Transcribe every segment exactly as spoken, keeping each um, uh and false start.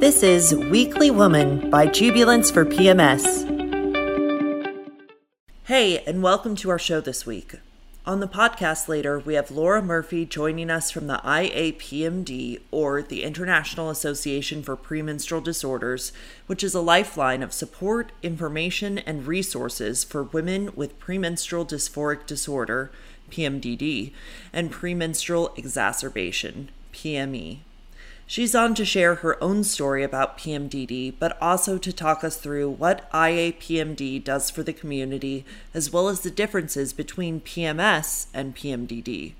This is Weekly Woman by Jubilance for P M S. Hey, and welcome to our show this week. On the podcast later, we have Laura Murphy joining us from the I A P M D, or the International Association for Premenstrual Disorders, which is a lifeline of support, information, and resources for women with premenstrual dysphoric disorder, P M D D, and premenstrual exacerbation, P M E. She's on to share her own story about P M D D, but also to talk us through what I A P M D does for the community, as well as the differences between P M S and P M D D.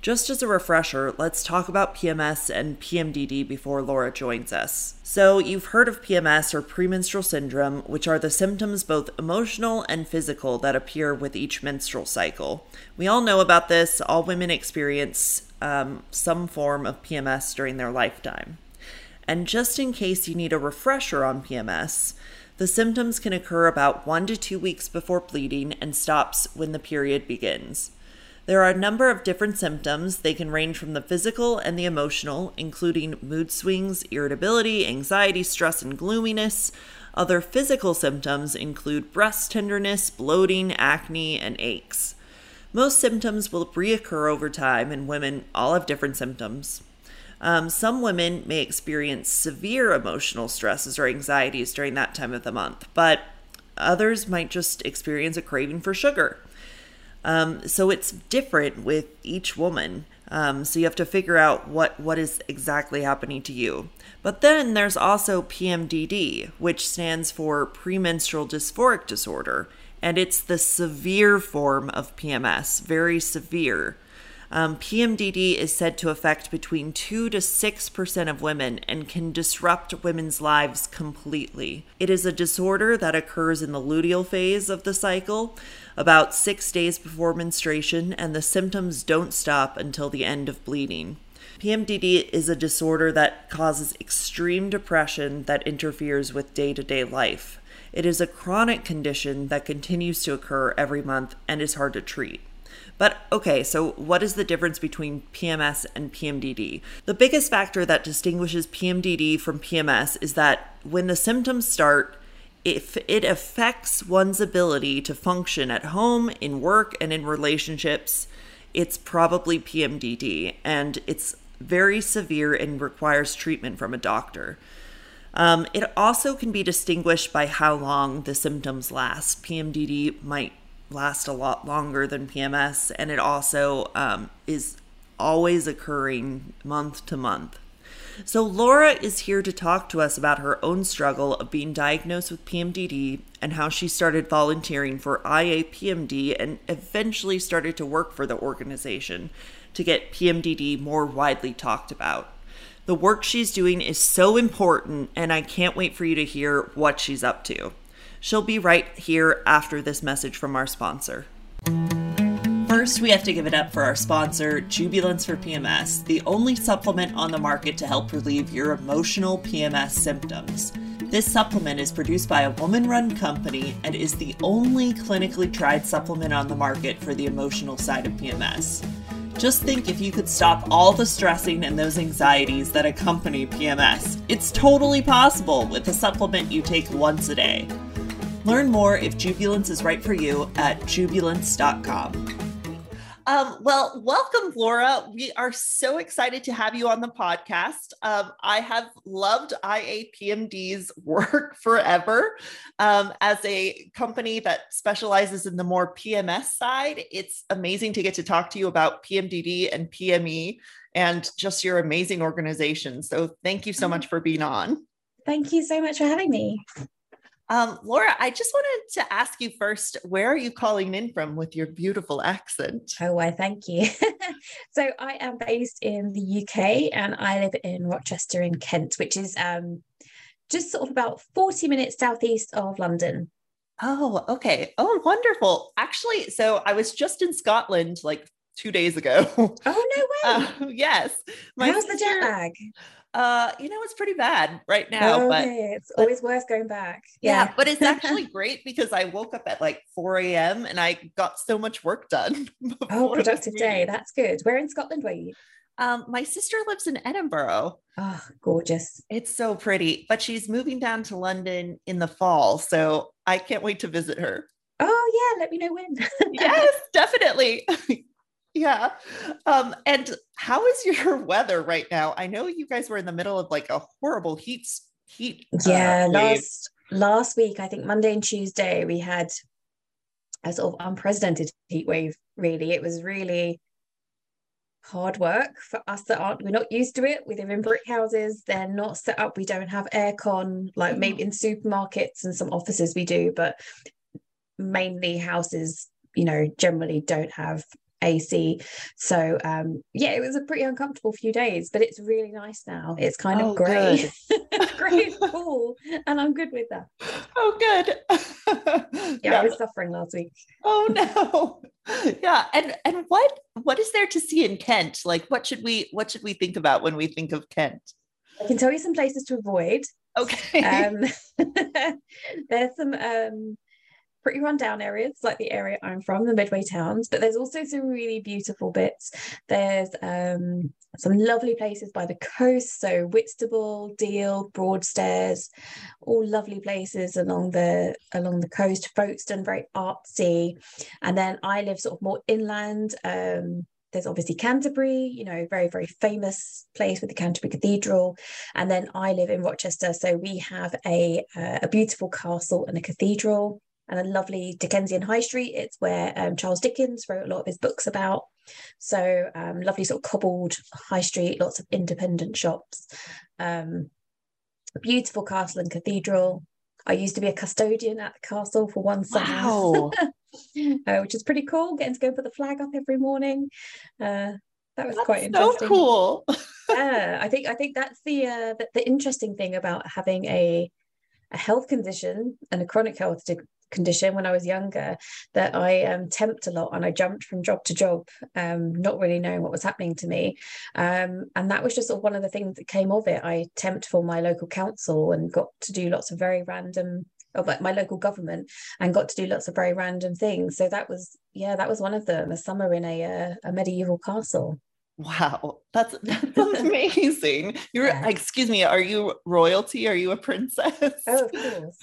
Just as a refresher, let's talk about P M S and P M D D before Laura joins us. So you've heard of P M S or premenstrual syndrome, which are the symptoms both emotional and physical that appear with each menstrual cycle. We all know about this. All women experience um, some form of P M S during their lifetime. And just in case you need a refresher on P M S, the symptoms can occur about one to two weeks before bleeding and stops when the period begins. There are a number of different symptoms. They can range from the physical and the emotional, including mood swings, irritability, anxiety, stress, and gloominess. Other physical symptoms include breast tenderness, bloating, acne, and aches. Most symptoms will reoccur over time, and women all have different symptoms. Um, some women may experience severe emotional stresses or anxieties during that time of the month, but others might just experience a craving for sugar. Um, so it's different with each woman. Um, so you have to figure out what, what is exactly happening to you. But then there's also P M D D, which stands for premenstrual dysphoric disorder. And it's the severe form of P M S, very severe. Um, P M D D is said to affect between two to six percent of women and can disrupt women's lives completely. It is a disorder that occurs in the luteal phase of the cycle, about six days before menstruation, and the symptoms don't stop until the end of bleeding. P M D D is a disorder that causes extreme depression that interferes with day-to-day life. It is a chronic condition that continues to occur every month and is hard to treat. But okay, so what is the difference between P M S and P M D D? The biggest factor that distinguishes P M D D from P M S is that when the symptoms start, if it affects one's ability to function at home, in work, and in relationships, it's probably P M D D, and it's very severe and requires treatment from a doctor. Um, it also can be distinguished by how long the symptoms last. P M D D might last a lot longer than P M S, and it also um, is always occurring month to month. So Laura is here to talk to us about her own struggle of being diagnosed with P M D D and how she started volunteering for I A P M D and eventually started to work for the organization to get P M D D more widely talked about. The work she's doing is so important, and I can't wait for you to hear what she's up to. She'll be right here after this message from our sponsor. First, we have to give it up for our sponsor, Jubilance for P M S, the only supplement on the market to help relieve your emotional P M S symptoms. This supplement is produced by a woman-run company and is the only clinically tried supplement on the market for the emotional side of P M S. Just think if you could stop all the stressing and those anxieties that accompany P M S. It's totally possible with a supplement you take once a day. Learn more if Jubilance is right for you at jubilance dot com. Um, well, welcome, Laura. We are so excited to have you on the podcast. Um, I have loved I A P M D's work forever. Um, as a company that specializes in the more P M S side, it's amazing to get to talk to you about P M D D and P M E and just your amazing organization. So thank you so much for being on. Thank you so much for having me. Um, Laura, I just wanted to ask you first, where are you calling in from with your beautiful accent? Oh, I thank you. So I am based in the U K and I live in Rochester in Kent, which is um, just sort of about forty minutes southeast of London. Oh, okay. Oh, wonderful. Actually, so I was just in Scotland like two days ago. Oh, no way. Uh, yes. My How's sister, the jet lag? Uh, you know, it's pretty bad right now, oh, but it's but, always worth going back. Yeah. yeah but it's actually great because I woke up at like four a.m. and I got so much work done. Oh, productive day. That's good. Where in Scotland were you? Um, my sister lives in Edinburgh. Oh, gorgeous. It's so pretty, but she's moving down to London in the fall. So I can't wait to visit her. Oh yeah. Let me know when. Yes, definitely. Yeah. Um, and how is your weather right now? I know you guys were in the middle of like a horrible heat. heat uh, yeah. Last, last week, I think Monday and Tuesday, we had a sort of unprecedented heat wave. Really, it was really hard work for us that aren't, we're not used to it. We live in brick houses. They're not set up. We don't have aircon, like maybe in supermarkets and some offices we do, but mainly houses, you know, generally don't have A C. So um yeah, it was a pretty uncomfortable few days, but it's really nice now. It's kind oh, of grey, grey and cool, and I'm good with that. Oh, good. yeah, yeah, I was suffering last week. Oh no. Yeah, and and what what is there to see in Kent? Like, what should we what should we think about when we think of Kent? I can tell you some places to avoid. Okay. Um, there's some. Um, pretty run-down areas, like the area I'm from, the Medway towns, but there's also some really beautiful bits. There's um, some lovely places by the coast, so Whitstable, Deal, Broadstairs, all lovely places along the along the coast. Folkestone, very artsy. And then I live sort of more inland. Um, there's obviously Canterbury, you know, very, very famous place with the Canterbury Cathedral. And then I live in Rochester, so we have a, uh, a beautiful castle and a cathedral, and a lovely Dickensian high street. It's where um, Charles Dickens wrote a lot of his books about. So um, lovely sort of cobbled high street, lots of independent shops, um, beautiful castle and cathedral. I used to be a custodian at the castle for one summer, wow. uh, which is pretty cool, getting to go put the flag up every morning. Uh, that was that's quite interesting. So cool. Yeah, I think I think that's the, uh, the, the interesting thing about having a, a health condition and a chronic health condition. condition when I was younger, that I um, temped a lot and I jumped from job to job, um, not really knowing what was happening to me, um, and that was just sort of one of the things that came of it. I temped for my local council and got to do lots of very random of like my local government and got to do lots of very random things. So that was yeah that was one of them, a summer in a, uh, a medieval castle. Wow, that's that's amazing. You're yeah. Excuse me, are you royalty? Are you a princess? Oh, of course.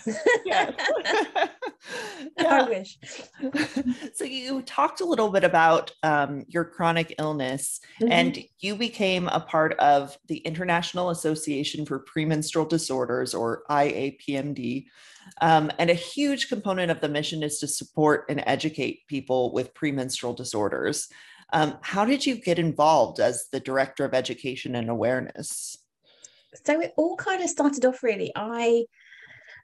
Yeah. Yeah. I wish. So you talked a little bit about um, your chronic illness, mm-hmm. and you became a part of the International Association for Premenstrual Disorders, or I A P M D. Um, and a huge component of the mission is to support and educate people with premenstrual disorders. Um, how did you get involved as the Director of Education and Awareness? So it all kind of started off really. I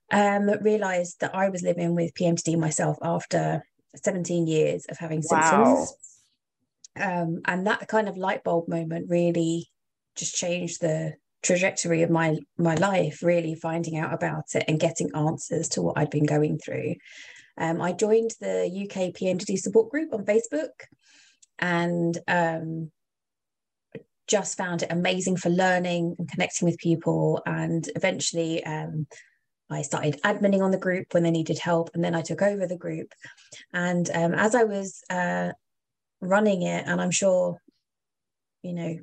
um, realised that I was living with P M D D myself after seventeen years of having symptoms. Wow. Um, and that kind of light bulb moment really just changed the trajectory of my, my life, really finding out about it and getting answers to what I'd been going through. Um, I joined the U K P M D D support group on Facebook, and um, just found it amazing for learning and connecting with people. And eventually um, I started adminning on the group when they needed help. And then I took over the group. And um, as I was uh, running it, and I'm sure, you know,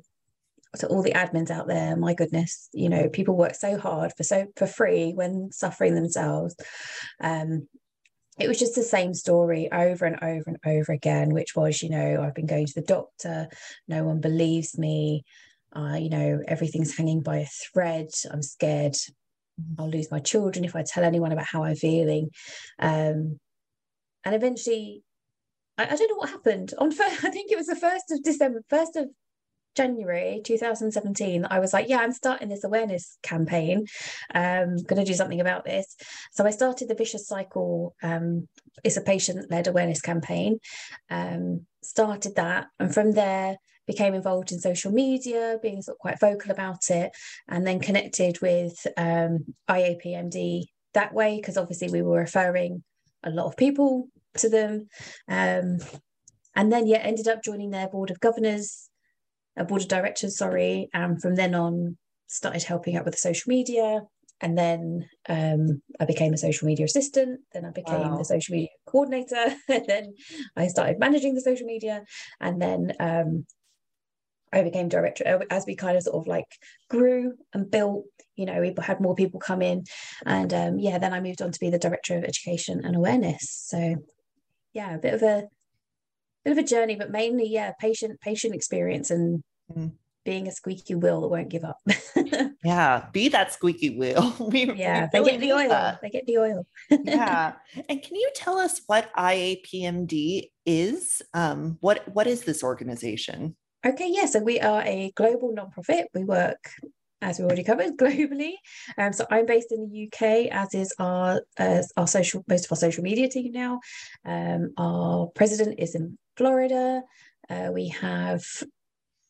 to all the admins out there, my goodness, you know, people work so hard for so for free when suffering themselves. Um, It was just the same story over and over and over again, which was, you know, I've been going to the doctor. No one believes me. Uh, you know, everything's hanging by a thread. I'm scared I'll lose my children if I tell anyone about how I'm feeling. Um, and eventually, I, I don't know what happened. On first, I think it was the first of December, first of January two thousand seventeen, I was like, yeah, I'm starting this awareness campaign. I'm going to do something about this. So I started the Vicious Cycle. Um, it's a patient-led awareness campaign. Um, started that, and from there became involved in social media, being sort of quite vocal about it, and then connected with um, I A P M D that way, because obviously we were referring a lot of people to them. Um, and then, yeah, ended up joining their board of governors. A board of directors, sorry, and from then on started helping out with the social media, and then um, I became a social media assistant, then I became wow. the social media coordinator, and then I started managing the social media, and then um, I became director as we kind of sort of like grew and built, you know, we had more people come in, and um, yeah, then I moved on to be the director of education and awareness. So yeah, a bit of a bit of a journey, but mainly yeah, patient patient experience and mm. being a squeaky wheel that won't give up. Yeah, be that squeaky wheel. We, yeah, we really they, get the they get the oil. They get the oil. Yeah, and can you tell us what I A P M D is? Um, what what is this organization? Okay, yeah, so we are a global nonprofit. We work, as we already covered, globally. Um, so I'm based in the U K, as is our uh, our social most of our social media team now. Um, our president is in Florida. Uh, we have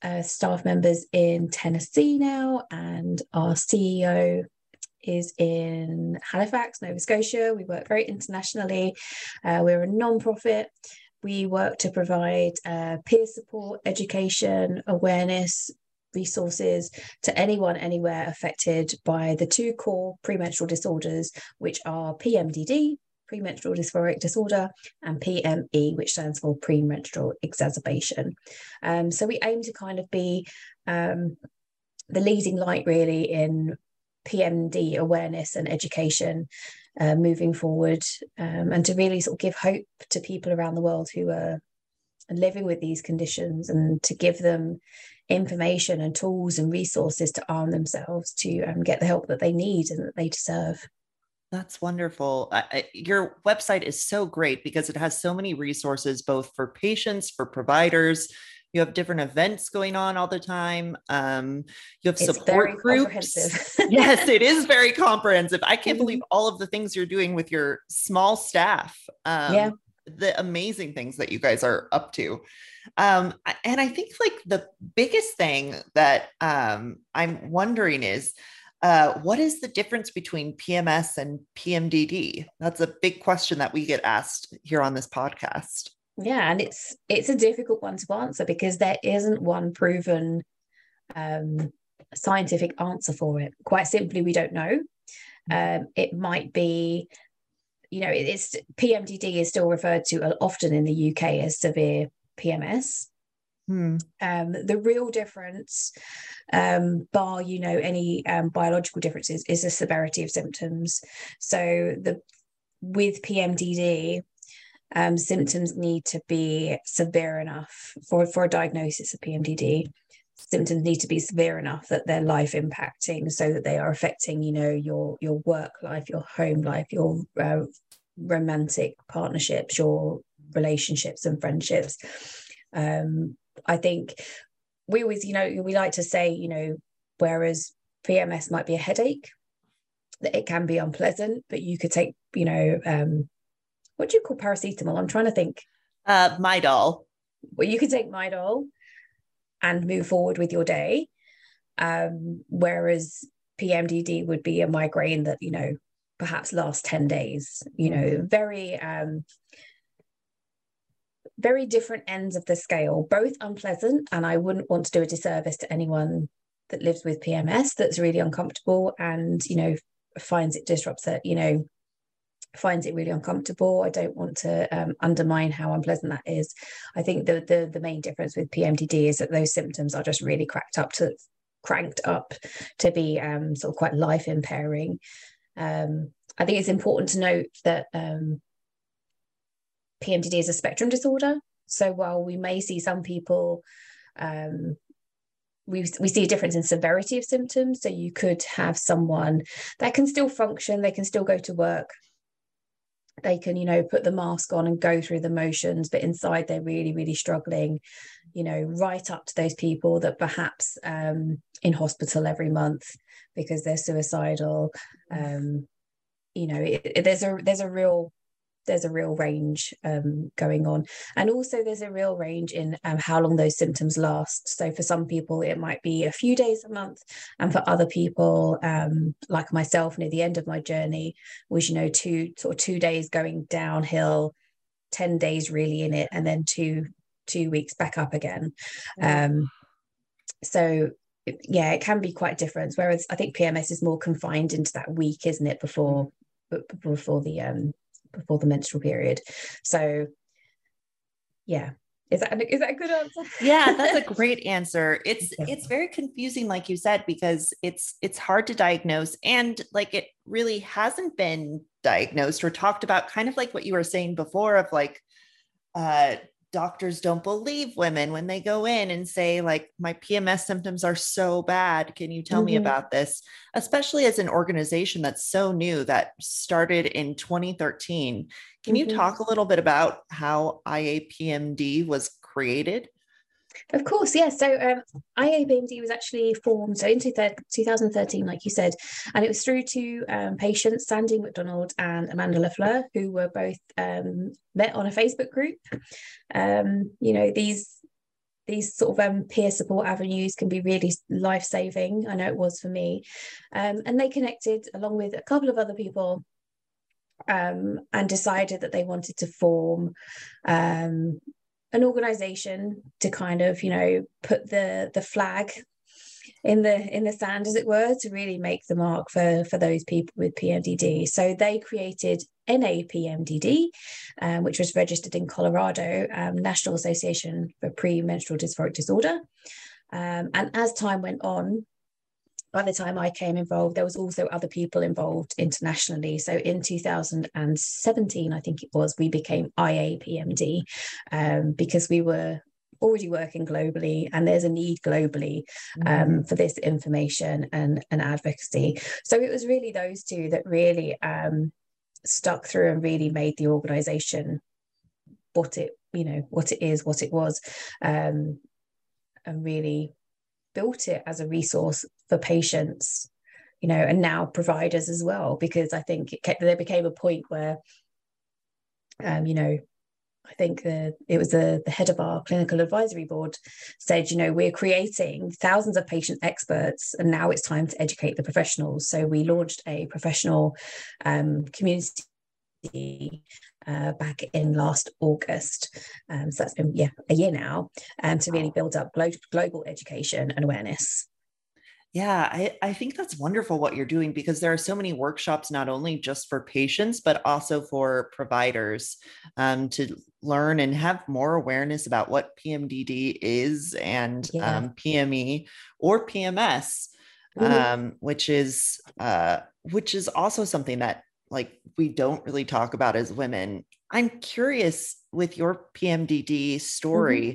uh, staff members in Tennessee now, and our C E O is in Halifax, Nova Scotia. We work very internationally. Uh, we're a nonprofit. We work to provide uh, peer support, education, awareness, resources to anyone anywhere affected by the two core premenstrual disorders, which are P M D D, premenstrual dysphoric disorder, and P M E, which stands for premenstrual exacerbation. Um, so we aim to kind of be um, the leading light really in P M D awareness and education uh, moving forward, um, and to really sort of give hope to people around the world who are living with these conditions, and to give them information and tools and resources to arm themselves to um, get the help that they need and that they deserve. That's wonderful. I, your website is so great because it has so many resources, both for patients, for providers. You have different events going on all the time. Um, you have it's support groups. Yes, it is very comprehensive. I can't mm-hmm. believe all of the things you're doing with your small staff. Um, yeah. The amazing things that you guys are up to. Um, and I think like the biggest thing that um, I'm wondering is, uh, what is the difference between P M S and P M D D? That's a big question that we get asked here on this podcast. Yeah. And it's, it's a difficult one to answer because there isn't one proven um, scientific answer for it. Quite simply, we don't know. Um, it might be, you know, it's P M D D is still referred to often in the U K as severe P M S. Hmm. Um, the real difference, um, bar, you know, any um, biological differences, is the severity of symptoms. So the with P M D D, um, symptoms need to be severe enough for, for a diagnosis of P M D D. Symptoms need to be severe enough that they're life impacting, so that they are affecting, you know, your your work life, your home life, your uh, romantic partnerships, your relationships and friendships. Um, I think we always, you know, we like to say, you know, whereas P M S might be a headache, that it can be unpleasant, but you could take, you know, um, what do you call paracetamol? I'm trying to think. Uh, Midol. Well, you could take Midol and move forward with your day. Um, whereas P M D D would be a migraine that, you know, perhaps lasts ten days, you know, very, um, very different ends of the scale, both unpleasant. And I wouldn't want to do a disservice to anyone that lives with P M S that's really uncomfortable and, you know, finds it disrupts it, you know, finds it really uncomfortable. I don't want to um, undermine how unpleasant that is. I think the, the the main difference with P M D D is that those symptoms are just really cracked up to cranked up to be um, sort of quite life impairing. Um, I think it's important to note that um, P M D D is a spectrum disorder. So while we may see some people, um, we we see a difference in severity of symptoms. So you could have someone that can still function, they can still go to work, they can, you know, put the mask on and go through the motions, but inside they're really, really struggling, you know, right up to those people that perhaps um, in hospital every month because they're suicidal. Um, you know, it, it, there's a there's a real there's a real range um, going on. And also there's a real range in um, how long those symptoms last. So for some people, it might be a few days a month. And for other people, um, like myself, near the end of my journey was, you know, two sort of two days going downhill, ten days really in it, and then two, two weeks back up again. Um, so yeah, it can be quite different. Whereas I think P M S is more confined into that week, isn't it? Before, before the, um, before the menstrual period. So yeah, Is that, is that a good answer? Yeah, that's a great answer. It's, it's very confusing, like you said, because it's, it's hard to diagnose, and like, it really hasn't been diagnosed or talked about, kind of like what you were saying before of like, uh, doctors don't believe women when they go in and say like, my P M S symptoms are so bad. Can you tell mm-hmm. me about this? Especially as an organization that's so new, that started in twenty thirteen. Can mm-hmm. you talk a little bit about how I A P M D was created? Of course, yes. Yeah. So um, I A P M D was actually formed so in two thousand thirteen, like you said, and it was through two um, patients, Sandy McDonald and Amanda LaFleur, who were both um, met on a Facebook group. Um, you know, these these sort of um, peer support avenues can be really life-saving. I know it was for me. Um, and they connected along with a couple of other people um, and decided that they wanted to form um an organization to kind of, you know, put the the flag in the in the sand, as it were, to really make the mark for for those people with P M D D. So they created N A P M D D, um, which was registered in Colorado, um, National Association for Premenstrual Dysphoric Disorder. Um, and as time went on, by the time I came involved, there was also other people involved internationally. So in two thousand seventeen, I think it was, we became I A P M D um, because we were already working globally, and there's a need globally um, for this information and, and advocacy. So it was really those two that really um, stuck through and really made the organisation what it, you know, what it is, what it was, um, and really built it as a resource for patients, you know, and now providers as well, because I think it kept, there became a point where, um, you know, I think the, it was the, the head of our clinical advisory board said, you know, we're creating thousands of patient experts, and now it's time to educate the professionals. So we launched a professional um, community Uh, back in last August. Um, so that's been, yeah, a year now, and um, to really build up glo- global education and awareness. Yeah, I, I think that's wonderful what you're doing, because there are so many workshops, not only just for patients, but also for providers um, to learn and have more awareness about what P M D D is, and yeah. um, P M E or P M S, mm-hmm. um, which is uh, which is also something that like we don't really talk about as women. I'm curious with your P M D D story.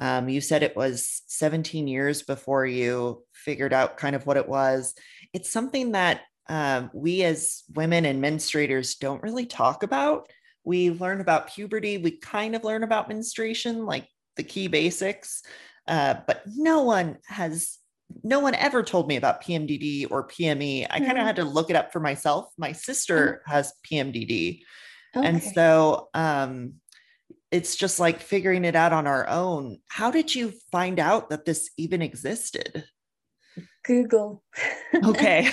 Mm-hmm. Um, you said it was seventeen years before you figured out kind of what it was. It's something that uh, we as women and menstruators don't really talk about. We learn about puberty. We kind of learn about menstruation, like the key basics, uh, but no one has No one ever told me about P M D D or P M E. I kind of mm. had to look it up for myself. My sister mm. has P M D D. Okay. And so um, it's just like figuring it out on our own. How did you find out that this even existed? Google. Okay.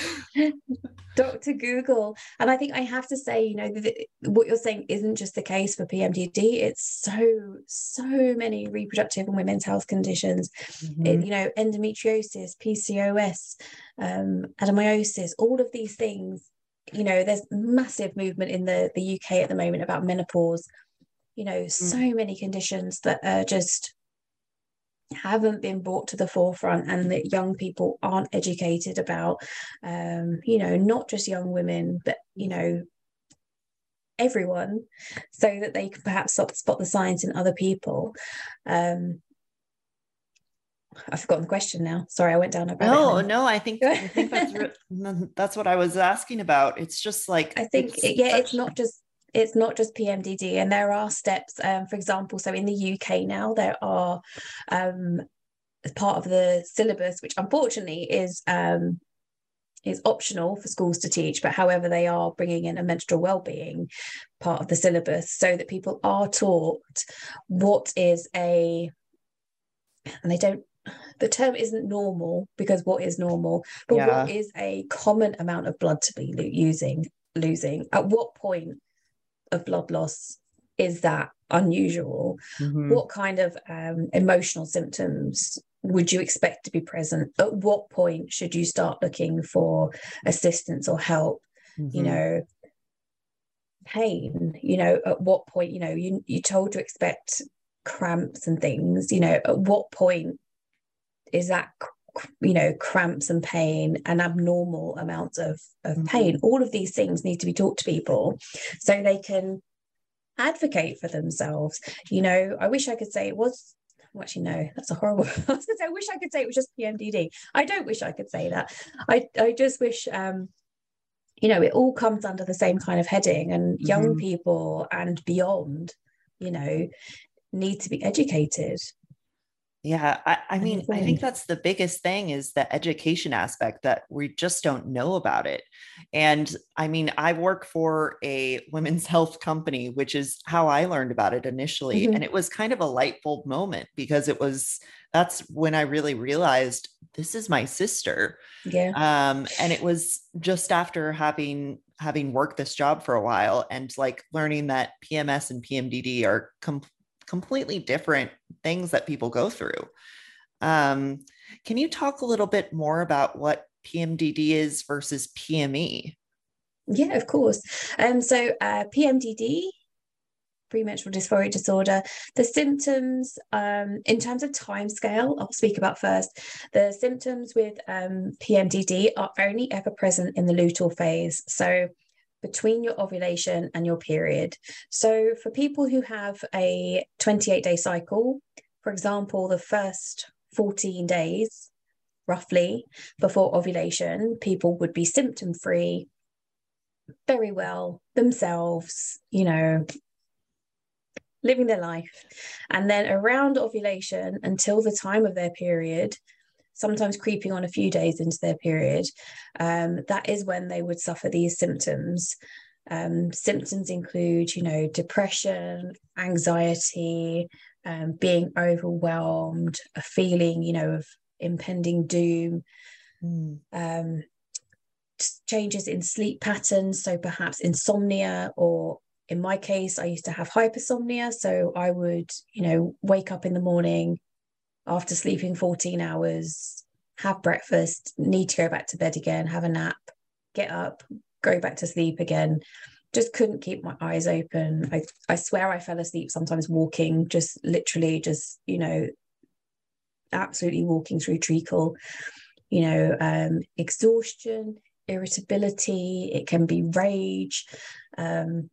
Doctor Google. And I think I have to say, you know, that what you're saying isn't just the case for P M D D. It's so, so many reproductive and women's health conditions, mm-hmm. it, you know, endometriosis, P C O S, um, adenomyosis, all of these things. You know, there's massive movement in the, the U K at the moment about menopause, you know, mm. so many conditions that are just haven't been brought to the forefront, and that young people aren't educated about, um, you know, not just young women, but, you know, everyone, so that they can perhaps spot the signs in other people. Um, I've forgotten the question now. Sorry, I went down a rabbit hole. No, no, I think, I think that's, re- that's what I was asking about. It's just like, I think, it's yeah, such- it's not just, it's not just P M D D, and there are steps, um, for example, so in the U K now there are um, part of the syllabus, which unfortunately is um, is optional for schools to teach, but however they are bringing in a menstrual wellbeing part of the syllabus, so that people are taught what is a, and they don't, the term isn't normal, because what is normal, but yeah. what is a common amount of blood to be using, losing, at what point of blood loss is that unusual, mm-hmm. what kind of um, emotional symptoms would you expect to be present, at what point should you start looking for assistance or help, mm-hmm. you know, pain, you know, at what point, you know, you, you're told to expect cramps and things, you know, at what point is that, you know, cramps and pain and abnormal amounts of, of pain? All of these things need to be taught to people so they can advocate for themselves. You know, I wish I could say it was, actually no, that's a horrible, I was gonna say, I wish I could say it was just P M D D. I don't wish I could say that. I, I just wish, um, you know, it all comes under the same kind of heading, and young mm-hmm. people and beyond, you know, need to be educated. Yeah, I, I mean, I think that's the biggest thing, is the education aspect, that we just don't know about it. And I mean, I work for a women's health company, which is how I learned about it initially. Mm-hmm. And it was kind of a light bulb moment, because it was, that's when I really realized this is my sister. Yeah. Um, and it was just after having having worked this job for a while, and like learning that P M S and P M D D are completely completely different things that people go through. Um, can you talk a little bit more about what P M D D is versus P M E? Yeah, of course. Um, so uh, P M D D, premenstrual dysphoric disorder, the symptoms um, in terms of time scale, I'll speak about first. The symptoms with um, P M D D are only ever present in the luteal phase, so between your ovulation and your period. So for people who have a twenty-eight day cycle, for example, the first fourteen days, roughly, before ovulation, people would be symptom-free, very well themselves, you know, living their life. And then around ovulation until the time of their period, sometimes creeping on a few days into their period, um, that is when they would suffer these symptoms. Um, symptoms include, you know, depression, anxiety, um, being overwhelmed, a feeling, you know, of impending doom, mm. um, changes in sleep patterns, so perhaps insomnia, or in my case, I used to have hypersomnia, so I would, you know, wake up in the morning after sleeping fourteen hours, have breakfast, need to go back to bed again, have a nap, get up, go back to sleep again. Just couldn't keep my eyes open. I, I swear I fell asleep sometimes walking, just literally just, you know, absolutely walking through treacle, you know, um, exhaustion, irritability, it can be rage. Um,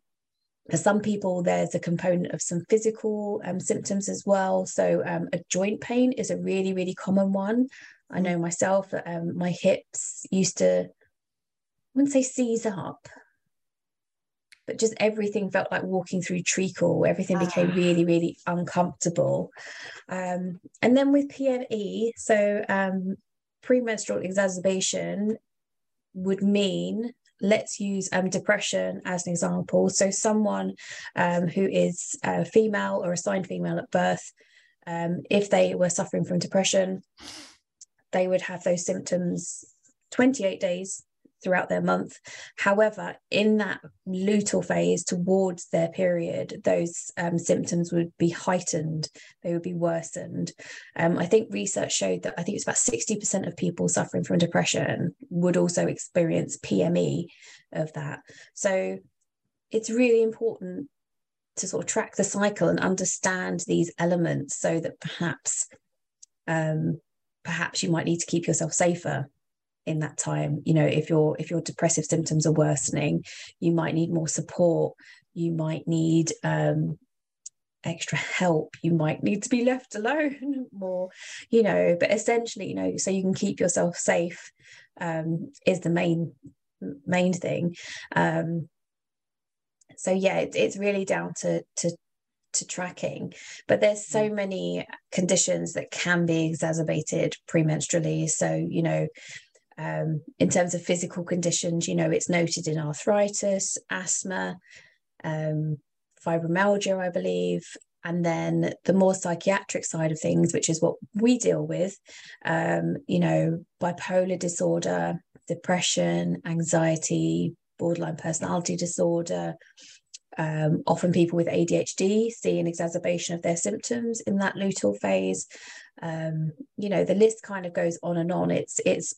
For some people, there's a component of some physical um, symptoms as well. So um, a joint pain is a really, really common one. I know myself, um, my hips used to, I wouldn't say seize up, but just everything felt like walking through treacle. Everything became ah. really, really uncomfortable. Um, and then with P M E, so um, premenstrual exacerbation would mean, let's use um, depression as an example. So someone um, who is uh, female or assigned female at birth, um, if they were suffering from depression, they would have those symptoms twenty-eight days throughout their month. However, in that luteal phase towards their period, those um, symptoms would be heightened, they would be worsened. Um, I think research showed that I think it's about sixty percent of people suffering from depression would also experience P M E of that. So it's really important to sort of track the cycle and understand these elements, so that perhaps, um, perhaps you might need to keep yourself safer in that time. You know, if your if your depressive symptoms are worsening, you might need more support, you might need um extra help, you might need to be left alone more, you know, but essentially, you know, so you can keep yourself safe um is the main main thing. Um so yeah, it, it's really down to to to tracking, but there's so many conditions that can be exacerbated premenstrually. So, you know, Um, in terms of physical conditions, you know, it's noted in arthritis, asthma, um, fibromyalgia, I believe. And then the more psychiatric side of things, which is what we deal with, um, you know, bipolar disorder, depression, anxiety, borderline personality disorder. Um, often people with A D H D see an exacerbation of their symptoms in that luteal phase. Um, you know, the list kind of goes on and on. It's, it's,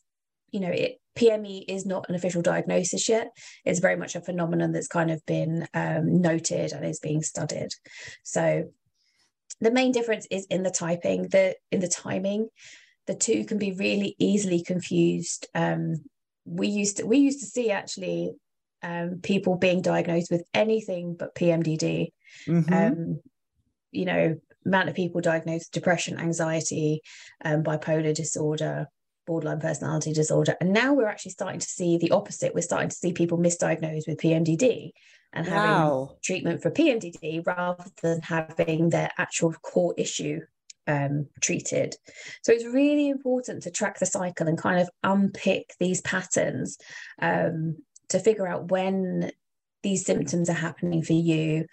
you know, it, P M E is not an official diagnosis yet. It's very much a phenomenon that's kind of been um, noted and is being studied. So The main difference is in the typing, the in the timing. The two can be really easily confused. Um, we used to we used to see actually um, people being diagnosed with anything but P M D D. Mm-hmm. Um, you know, amount of people diagnosed with depression, anxiety, um, bipolar disorder, borderline personality disorder, and now we're actually starting to see the opposite. We're starting to see people misdiagnosed with P M D D and having wow. treatment for P M D D rather than having their actual core issue um, treated. So it's really important to track the cycle and kind of unpick these patterns um, to figure out when these symptoms are happening for you,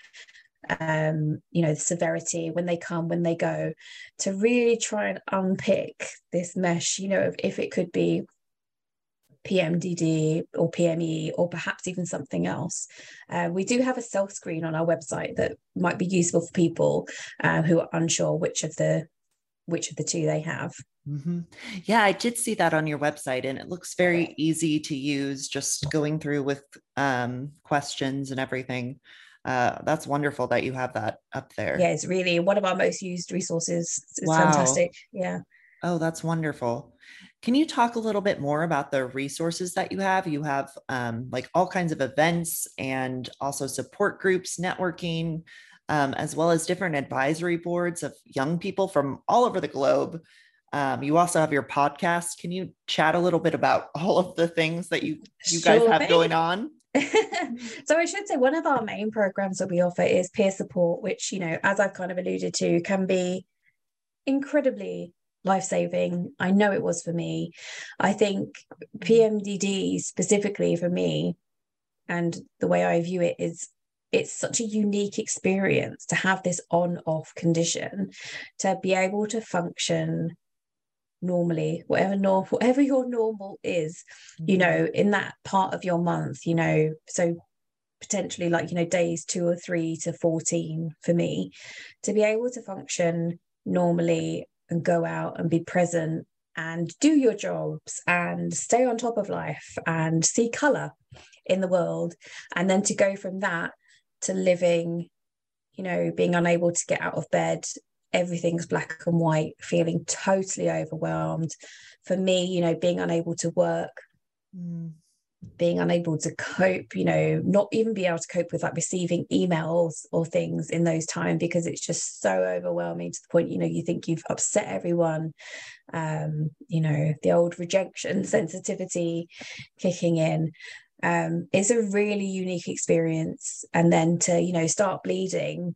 um you know, the severity, when they come, when they go, to really try and unpick this mesh, you know, if, if it could be P M D D or P M E or perhaps even something else. Uh, we do have a self screen on our website that might be useful for people uh, who are unsure which of the which of the two they have. Mm-hmm. Yeah, I did see that on your website, and it looks very easy to use, just going through with um questions and everything. Uh, that's wonderful that you have that up there. Yeah, it's really one of our most used resources. It's wow. fantastic. Yeah. Oh, that's wonderful. Can you talk a little bit more about the resources that you have? You have um, like all kinds of events and also support groups, networking, um, as well as different advisory boards of young people from all over the globe. Um, you also have your podcast. Can you chat a little bit about all of the things that you, you sure guys have thing. going on? So I should say one of our main programs that we offer is peer support, which, you know, as I've kind of alluded to, can be incredibly life-saving. I know it was for me. I think P M D D specifically for me, and the way I view it is, it's such a unique experience to have this on-off condition, to be able to function normally, whatever normal whatever your normal is, you know, in that part of your month, you know, so potentially like, you know, days two or three to fourteen for me, to be able to function normally and go out and be present and do your jobs and stay on top of life and see colour in the world, and then to go from that to living, you know, being unable to get out of bed, everything's black and white, feeling totally overwhelmed. For me, you know, being unable to work, mm. being unable to cope, you know, not even be able to cope with like receiving emails or things in those times, because it's just so overwhelming to the point, you know, you think you've upset everyone. Um, you know, the old rejection sensitivity kicking in. Um, it's a really unique experience. And then to, you know, start bleeding.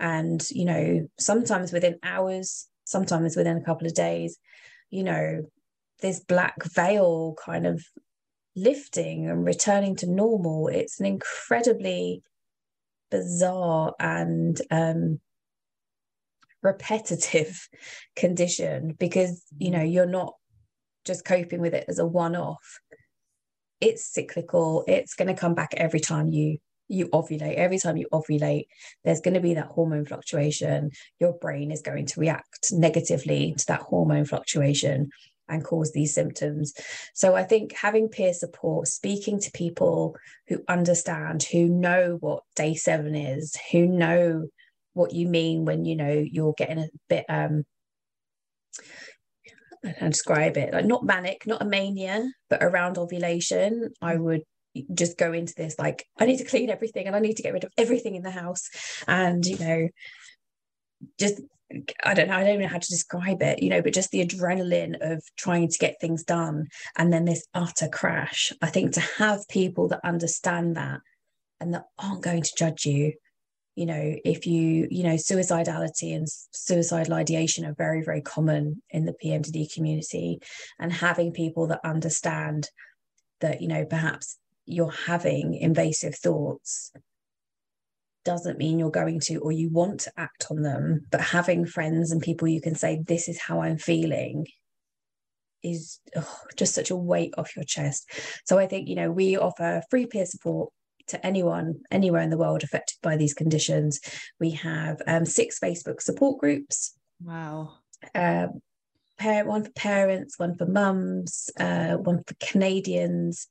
And, you know, sometimes within hours, sometimes within a couple of days, you know, this black veil kind of lifting and returning to normal. It's an incredibly bizarre and um, repetitive condition, because, you know, you're not just coping with it as a one-off. It's cyclical. It's going to come back every time you you ovulate. Every time you ovulate, there's going to be that hormone fluctuation. Your brain is going to react negatively to that hormone fluctuation and cause these symptoms. So I think having peer support, speaking to people who understand, who know what day seven is, who know what you mean when, you know, you're getting a bit, um, I don't know how to describe it, like not manic, not a mania, but around ovulation, I would just go into this like, I need to clean everything and I need to get rid of everything in the house, and, you know, just I don't know I don't know how to describe it, you know, but just the adrenaline of trying to get things done and then this utter crash. I think to have people that understand that and that aren't going to judge you, you know, if you, you know, suicidality and suicidal ideation are very, very common in the P M D D community, and having people that understand that, you know, perhaps you're having invasive thoughts doesn't mean you're going to or you want to act on them, but having friends and people you can say, this is how I'm feeling, is oh, just such a weight off your chest. So I think, you know, we offer free peer support to anyone, anywhere in the world affected by these conditions. We have um, six Facebook support groups. Wow. Um, parent, one for parents, one for mums, uh, one for Canadians.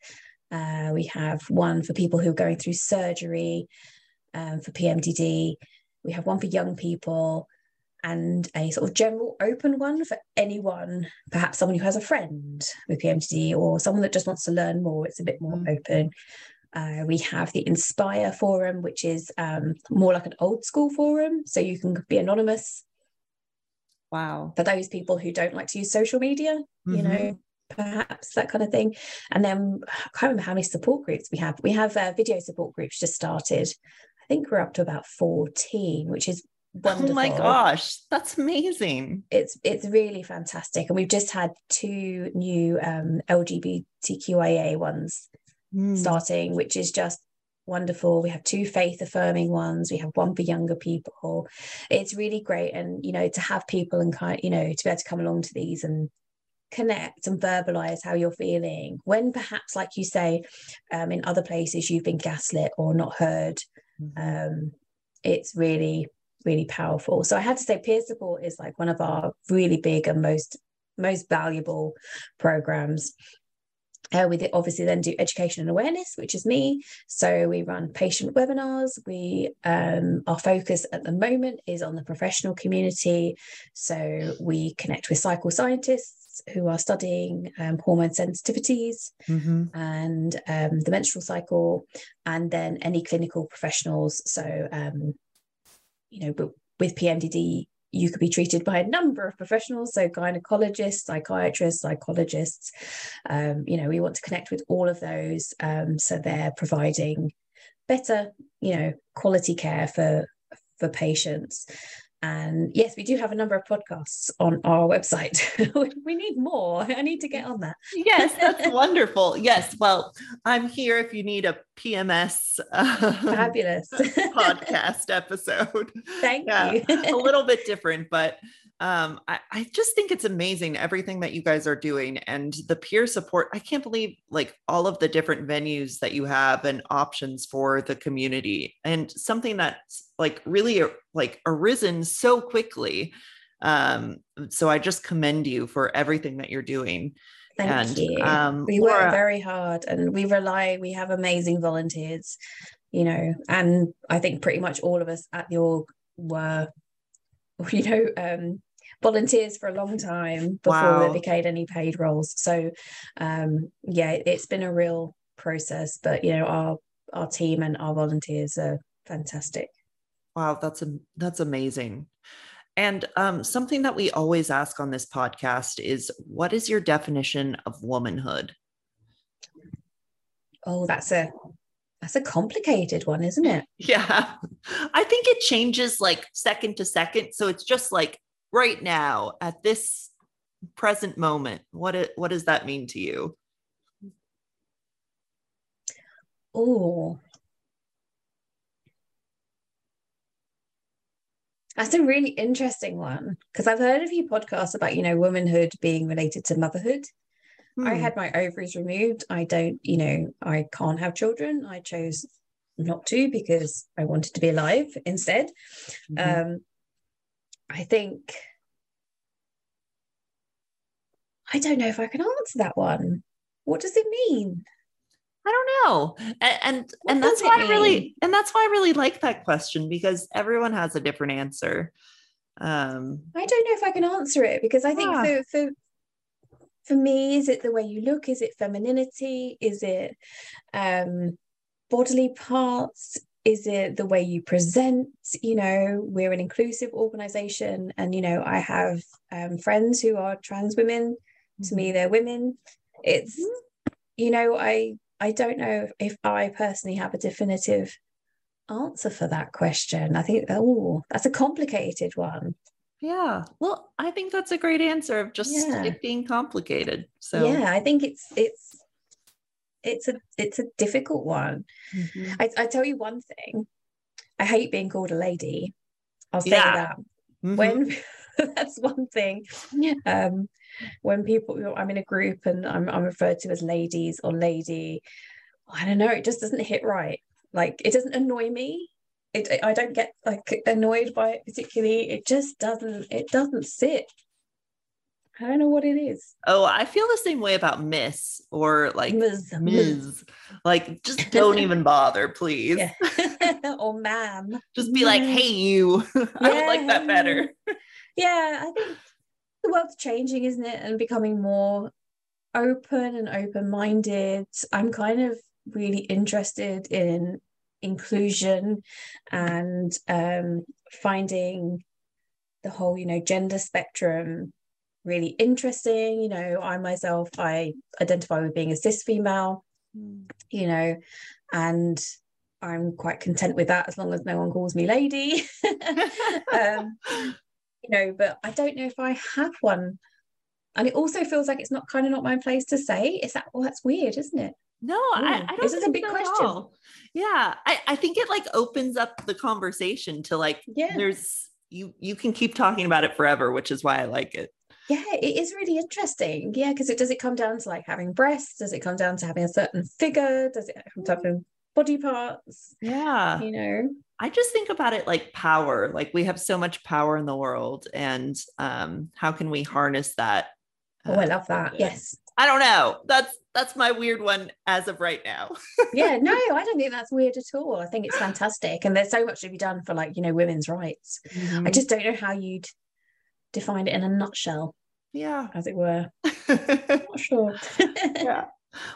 Uh, we have one for people who are going through surgery um, for P M D D. We have one for young people and a sort of general open one for anyone, perhaps someone who has a friend with P M D D or someone that just wants to learn more. It's a bit more open. Uh, we have the Inspire forum, which is um, more like an old school forum, so you can be anonymous. Wow. For those people who don't like to use social media, mm-hmm. you know, perhaps that kind of thing. And then I can't remember how many support groups we have. We have uh, video support groups just started. I think we're up to about fourteen, which is wonderful. Oh my gosh, that's amazing. It's it's really fantastic. And we've just had two new um, L G B T Q I A ones mm. starting, which is just wonderful. We have two faith affirming ones. We have one for younger people. It's really great. And, you know, to have people and kind, you know, to be able to come along to these and connect and verbalize how you're feeling when perhaps, like you say, um, in other places you've been gaslit or not heard. Um, it's really, really powerful. So I have to say peer support is like one of our really big and most, most valuable programs. Uh, we obviously then do education and awareness, which is me. So we run patient webinars. We um, our focus at the moment is on the professional community. So we connect with cycle scientists who are studying um, hormone sensitivities mm-hmm. and um, the menstrual cycle, and then any clinical professionals. So, um, you know, with P M D D, you could be treated by a number of professionals, so gynecologists, psychiatrists, psychologists. Um, you know, we want to connect with all of those, um, so they're providing better, you know, quality care for for patients. And yes, we do have a number of podcasts on our website. We need more. I need to get on that. Yes, that's wonderful. Yes. Well, I'm here if you need a P M S um, fabulous podcast episode. Thank yeah, you. A little bit different, but um, I, I just think it's amazing everything that you guys are doing and the peer support. I can't believe like all of the different venues that you have and options for the community, and something that's like really like arisen so quickly. Um, so I just commend you for everything that you're doing. Thank and, you. Um, we Laura... work very hard, and we rely, we have amazing volunteers, you know, and I think pretty much all of us at the org were, you know, um, volunteers for a long time before wow. there became any paid roles. So um, yeah, it's been a real process, but you know, our, our team and our volunteers are fantastic. Wow, that's a, that's amazing. And um, something that we always ask on this podcast is, what is your definition of womanhood? Oh, that's a that's a complicated one, isn't it? Yeah, I think it changes like second to second. So it's just like right now at this present moment, what it, what does that mean to you? Oh. That's a really interesting one, because I've heard a few podcasts about, you know, womanhood being related to motherhood. Hmm. I had my ovaries removed. I don't, you know, I can't have children. I chose not to because I wanted to be alive instead. Mm-hmm. Um, I think, I don't know if I can answer that one. What does it mean? I don't know. And and, and that's why I really and that's why I really like that question, because everyone has a different answer. Um, I don't know if I can answer it, because I think yeah. for, for for me, is it the way you look? Is it femininity? Is it um, bodily parts? Is it the way you present? You know, we're an inclusive organization, and you know, I have um, friends who are trans women. Mm-hmm. To me, they're women. It's you know, I. I don't know if I personally have a definitive answer for that question. I think, oh, that's a complicated one. Yeah. Well, I think that's a great answer of just yeah. it being complicated. So yeah, I think it's it's it's a it's a difficult one. Mm-hmm. I, I tell you one thing. I hate being called a lady. I'll say yeah. that. Mm-hmm. When that's one thing. Um when people, I'm in a group and I'm, I'm referred to as ladies or lady, I don't know, it just doesn't hit right. Like, it doesn't annoy me. It, I don't get like annoyed by it particularly. It just doesn't, it doesn't sit. I don't know what it is. Oh, I feel the same way about Miss or like Miz, Miz. Miz. Like, just don't even bother, please. Yeah. or ma'am. Just be like, hey, you, yeah. I would like that better. Yeah, I think the world's changing, isn't it? And becoming more open and open-minded. I'm kind of really interested in inclusion and um, finding the whole, you know, gender spectrum really interesting. You know, I myself, I identify with being a cis female, you know, and I'm quite content with that as long as no one calls me lady. um, you know, but I don't know if I have one. And it also feels like it's not kind of not my place to say. It's that, well, that's weird, isn't it? No, Ooh, I, I don't this think is a big so question. At all. Yeah. I, I think it like opens up the conversation to like, yeah. there's, you, you can keep talking about it forever, which is why I like it. Yeah, it is really interesting. Yeah, because it does it come down to like having breasts? Does it come down to having a certain figure? Does it come down to body parts? Yeah. You know, I just think about it like power. Like we have so much power in the world, and um, how can we harness that? Oh, uh, I love that. It? Yes. I don't know. That's that's my weird one as of right now. Yeah, no, I don't think that's weird at all. I think it's fantastic. And there's so much to be done for like, you know, women's rights. Mm-hmm. I just don't know how you'd define it in a nutshell. Yeah. As it were. Not sure. Yeah.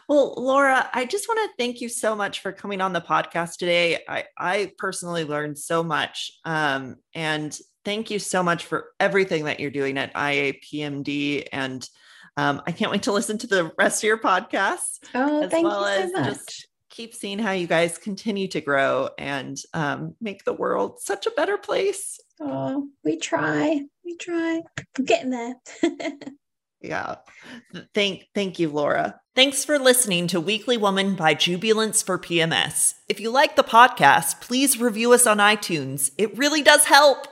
Well, Laura, I just want to thank you so much for coming on the podcast today. I, I personally learned so much. Um, and thank you so much for everything that you're doing at I A P M D, and Um, I can't wait to listen to the rest of your podcasts. Oh, thank you so much. Just keep seeing how you guys continue to grow and um, make the world such a better place. Oh, we try. We try. We're getting there. Yeah. Thank, thank you, Laura. Thanks for listening to Weekly Woman by Jubilance for P M S. If you like the podcast, please review us on iTunes. It really does help.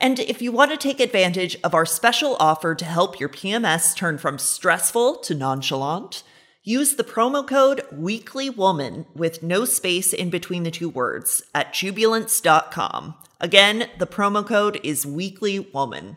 And if you want to take advantage of our special offer to help your P M S turn from stressful to nonchalant, use the promo code WEEKLYWOMAN with no space in between the two words at jubilance dot com. Again, the promo code is WEEKLYWOMAN.